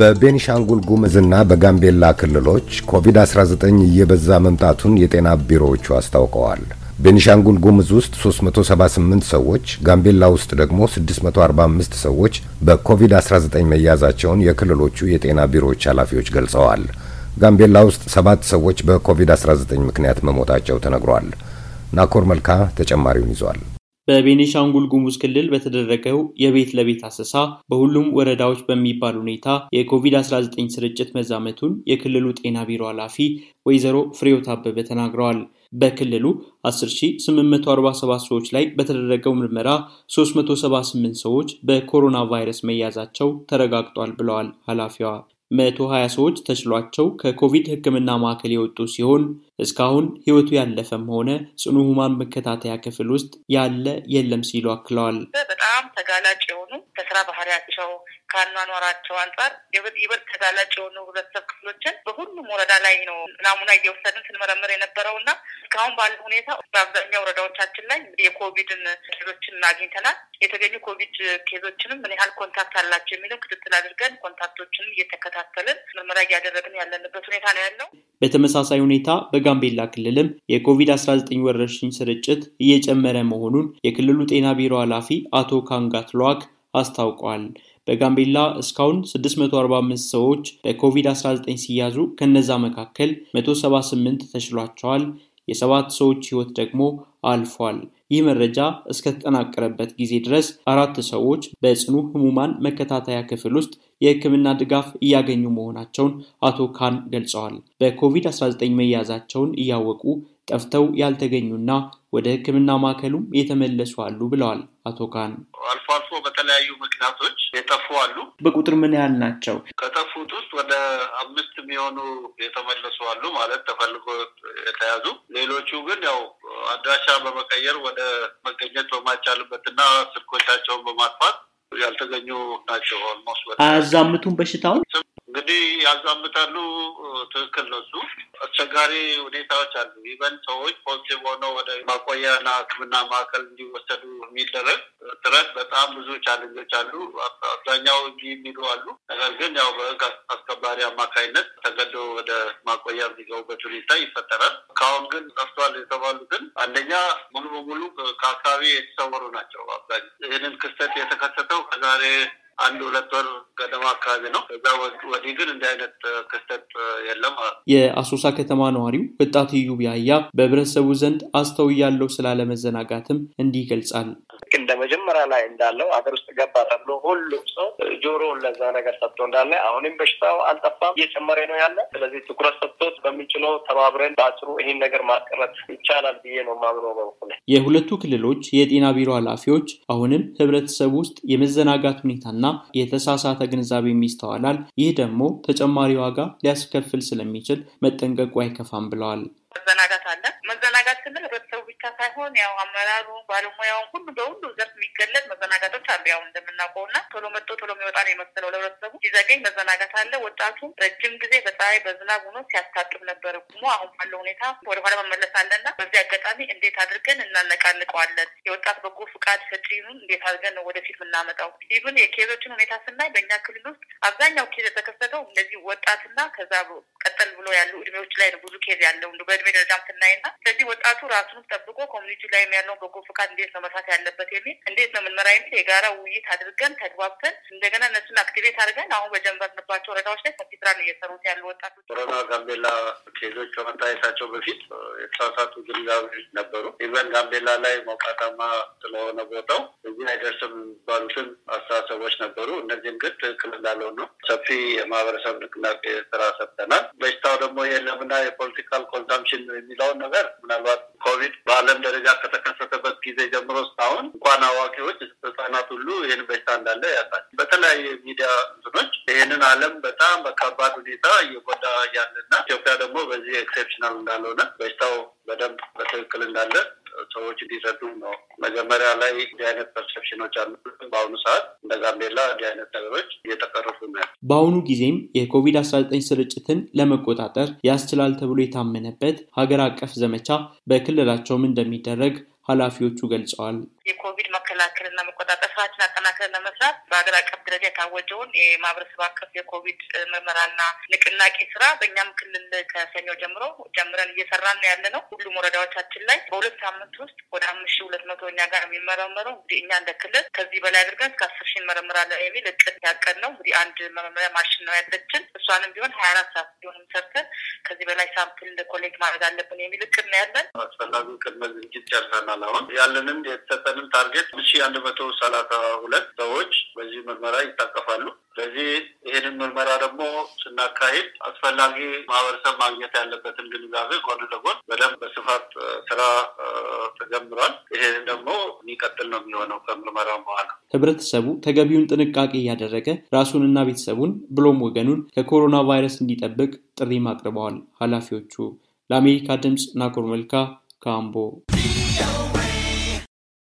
በቤኒሻንጉል ጉምዝና በጋምቤላ ክልሎች ኮቪድ-19 እየበዛ መምጣቱን የጤና ቢሮዎቹ አስታውቀዋል። ቤኒሻንጉል ጉምዝ ውስጥ 378 ሰዎች፣ ጋምቤላ ውስጥ ደግሞ 645 ሰዎች በኮቪድ-19 መያዛቸውን የክልሎቹ የጤና ቢሮዎች ኃላፊዎች ገልጸዋል። ጋምቤላ ውስጥ 7 ሰዎች በኮቪድ-19 ምክንያት መሞታቸው ተነግሯል። ናኮር መልካ ተጨማሪውን ይዟል። በቤኒሻንጉል ጉሙዝ ክልል በተደረገው የቤት ለቤት አሰሳ በሁሉም ወረዳዎች በሚባል ሁኔታ የኮቪድ-19 ስርጭት መዛመቱን የክልሉ ጤና ቢሮ ኃላፊ ወይዘሮ ፍሪዮታብ ተናግረዋል። በክልሉ 10847 ሰዎች ላይ በተደረገው ምርመራ 378 ሰዎች በኮሮና ቫይረስ መያዛቸው ተረጋግጧል ብለዋል ኃላፊዋ። 120 ሰዎች ተችሏቸው ከኮቪድ ሕክምና ማዕከል የወጡ ሲሆን እስካሁን ህይወቱ ያለፈም ሆነ ጽኑ ህሙማን መከታተያ ክፍል ውስጥ ያለ የለም ሲሉ አክለዋል። በጣም ተጋላጭ የሆኑ ከስራ ባህሪያቸው ከአኗኗራቸው አንጻር ይበልጥ ተጋላጭ የሆኑ ህብረተሰብ ክፍሎችን በሁሉም ወረዳ ላይ ነው ናሙና እየወሰድን ስንመረምር የነበረውና እስካሁን ባለው ሁኔታ በአብዛኛው ወረዳዎቻችን ላይ የኮቪድን ኬዞችን አግኝተናል። የተገኙ ኮቪድ ኬዞችንም ምን ያህል ኮንታክት አላቸው የሚለው ክትትል አድርገን ኮንታክቶችንም እየተከታተልን ምርመራ እያደረግን ያለንበት ሁኔታ ነው ያለው። በተመሳሳይ ሁኔታ በጋምቤላ ክልልም የኮቪድ-19 ወረርሽኝ ስርጭት እየጨመረ መሆኑን የክልሉ ጤና ቢሮ ኃላፊ አቶ ካንጋት ሏቅ አስታውቋል። በጋምቤላ እስካሁን 645 ሰዎች በኮቪድ-19 ሲያዙ ከነዛ መካከል 178 ተሽሏቸዋል። የ7 ሰዎች ህይወት ደግሞ አልፏል። ይህ መረጃ እስከተጠናቀረበት ጊዜ ድረስ 4 ሰዎች በጽኑ ህሙማን መከታተያ ክፍል ውስጥ የህክምና ድጋፍ እያገኙ መሆናቸውን አቶ ካን ገልጸዋል። በኮቪድ-19 መያዛቸውን እያወቁ ጠፍተው ያልተገኙና ወደ ህክምና ማዕከሉም የተመለሱ አሉ ብለዋል አቶ ካን። አልፎ አልፎ በተለያዩ ምክንያቶች የጠፉ አሉ። በቁጥር ምን ያህል ናቸው? ከጠፉት ውስጥ ወደ 5 የሚሆኑ የተመለሱ አሉ ማለት ተፈልጎ የተያዙ፣ ሌሎቹ ግን ያው አድራሻ በመቀየር ወደ መገኘት በማይቻልበትና ስልኮቻቸውን በማጥፋት ያልተገኙ ናቸው። ኦልሞስት አያዛምቱም በሽታውን እንግዲህ ያዛምታሉ። ትክክል ነው። እሱ አስቸጋሪ ሁኔታዎች አሉ። ኢቨን ሰዎች ፖዚቲቭ ሆነው ወደ ማቆያና ህክምና ማዕከል እንዲወሰዱ የሚደረግ ጥረት በጣም ብዙ ቻሌንጆች አሉ። አብዛኛው የሚሉ አሉ። ነገር ግን ያው በህግ አስከባሪ አማካይነት ተገደው ወደ ማቆያ የሚገቡበት ሁኔታ ይፈጠራል። ካሁን ግን ጠፍቷል የተባሉትን አንደኛ ሙሉ በሙሉ ከአካባቢ የተሰወሩ ናቸው። አብዛኛው ይህንን ክስተት የተከሰተው ከዛሬ 1-2 ወር ገደማ አካባቢ ነው። ከዛ ወዲህ ግን እንዲህ አይነት ክስተት የለም። የአሶሳ ከተማ ነዋሪው ወጣት ዩቢያያ በህብረተሰቡ ዘንድ አስተውያለው ስላለመዘናጋትም እንዲህ ይገልጻል። እንደመጀመሪያ ላይ እንዳለው አገር ውስጥ ገባ ተብሎ ሁሉም ሰው ጆሮውን ለዛ ነገር ሰጥቶ እንዳለ አሁንም በሽታው አልጠፋም፣ እየጨመረ ነው ያለ። ስለዚህ ትኩረት ሰጥቶት በሚችለው ተባብረን በአጭሩ ይሄን ነገር ማስቀረት ይቻላል ብዬ ነው የማምነው በኩል። የሁለቱ ክልሎች የጤና ቢሮ ኃላፊዎች አሁንም ህብረተሰቡ ውስጥ የመዘናጋት ሁኔታና የተሳሳተ ግንዛቤ የሚስተዋላል፣ ይህ ደግሞ ተጨማሪ ዋጋ ሊያስከፍል ስለሚችል መጠንቀቁ አይከፋም ብለዋል። መዘናጋት አለ። መዘናጋት ስንል ህብረተሰቡ ብቻ ሳይሆን ያው አመራሩ፣ ባለሙያው በሁሉ ዘርፍ የሚገለጽ መዘናጋቶች አሉ። ያው እንደምናውቀውና ቶሎ መጥቶ ቶሎ የሚወጣ ነው የመሰለው ለህብረተሰቡ ሲዘገኝ መዘናጋት አለ። ወጣቱም ረጅም ጊዜ በፀሐይ በዝናብ ሆኖ ሲያስታጥብ ነበር። ደግሞ አሁን ባለው ሁኔታ ወደኋላ መመለስ አለና በዚህ አጋጣሚ እንዴት አድርገን እናነቃንቀዋለን? የወጣት በጎ ፍቃድ ሰጪውን እንዴት አድርገን ነው ወደፊት የምናመጣው? ኢቭን የኬዞችን ሁኔታ ስናይ በእኛ ክልል ውስጥ አብዛኛው ኬዝ የተከሰተው እንደዚህ ወጣትና ከዛ ቀጠል ብሎ ያሉ እድሜዎች ላይ ነው ብዙ ኬዝ ያለው በእድሜ ደረጃም ስናይና ስለዚህ ወጣቱ ራሱን ጠብቆ ኮሚኒቲ ላይ የሚያለውን በጎ ፍቃድ እንዴት ነው መስራት ያለበት የሚል እንዴት ነው የምንመራ የሚል የጋራ ውይይት አድርገን ተግባብተን እንደገና እነሱን አክቲቬት አድርገን አሁን በጀመርንባቸው ወረዳዎች ላይ ሰፊ ስራ ነው እየሰሩት ያሉ ወጣቶች። ኮሮና ጋምቤላ ኬዞች ከመታየታቸው በፊት የተሳሳቱ ግንዛቤዎች ነበሩ። ኢቨን ጋምቤላ ላይ ሞቃታማ ስለሆነ ቦታው እዚህ አይደርስም ባሉትን አስተሳሰቦች ነበሩ። እነዚህም ግን ትክክል እንዳልሆኑ ነው ሰፊ የማህበረሰብ ንቅናቄ ስራ ሰጥተናል። በሽታው ደግሞ የለምና የፖለቲካል ኮንሰምፕሽን የሚለውን ነገር ምናልባት ኮቪድ በዓለም ደረጃ ከተከሰተበት ጊዜ ጀምሮ እስካሁን እንኳን አዋቂዎች ህጻናት ሁሉ ይህን በሽታ እንዳለ ያሳያል። በተለያዩ ሚዲያ እንትኖች ይህንን ዓለም በጣም በከባድ ሁኔታ እየጎዳ ያለና ኢትዮጵያ ደግሞ በዚህ ኤክሴፕሽናል እንዳልሆነ በሽታው በደንብ በትክክል እንዳለ ሰዎች እንዲረዱ ነው። መጀመሪያ ላይ እንዲህ አይነት ፐርሰፕሽኖች አሉ። በአሁኑ ሰዓት እንደ ጋምቤላ እንዲህ አይነት ነገሮች እየተቀረፉ ነው። በአሁኑ ጊዜም የኮቪድ-19 ስርጭትን ለመቆጣጠር ያስችላል ተብሎ የታመነበት ሀገር አቀፍ ዘመቻ በክልላቸውም እንደሚደረግ ኃላፊዎቹ ገልጸዋል። የኮቪድ መከላከልና መቆጣጠር ስራችን አጠናክረን ለመስራት በአገር አቀፍ ደረጃ የታወጀውን የማህበረሰብ አቀፍ የኮቪድ ምርመራና ንቅናቄ ስራ በእኛም ክልል ከሰኞ ጀምረን እየሰራን ያለነው ሁሉም ወረዳዎቻችን ላይ በሁለት ሳምንት ውስጥ ወደ 5200 እኛ ጋር የሚመረመሩ እኛ እንደ ክልል ከዚህ በላይ አድርገን እስከ 10000 እንመረምራለን የሚል እቅድ ያቀድን ነው። እንግዲህ አንድ መመርመሪያ ማሽን ነው ያለችን። እሷንም ቢሆን 24 ሰዓት ቢሆንም ሰርተን ከዚህ በላይ ሳምፕል ኮሌክት ማድረግ አለብን የሚል እቅድ ነው ያለን። አስፈላጊው ቅድመ ዝግጅት ጨርሰናል። አሁን ያለንም የተሰጠንም ታርጌት 1132 ሰዎች በዚህ ምርመራ ይታቀፋሉ። ስለዚህ ይሄንን ምርመራ ደግሞ ስናካሂድ አስፈላጊ ማህበረሰብ ማግኘት ያለበትን ግንዛቤ ጎን ለጎን በደንብ በስፋት ስራ ተጀምሯል። ይሄን ደግሞ የሚቀጥል ነው የሚሆነው ከምርመራው በኋላ። ህብረተሰቡ ተገቢውን ጥንቃቄ ያደረገ ራሱንና ቤተሰቡን ብሎም ወገኑን ከኮሮና ቫይረስ እንዲጠብቅ ጥሪ ማቅርበዋል ኃላፊዎቹ። ለአሜሪካ ድምጽ ናኮር መልካ ካምቦ።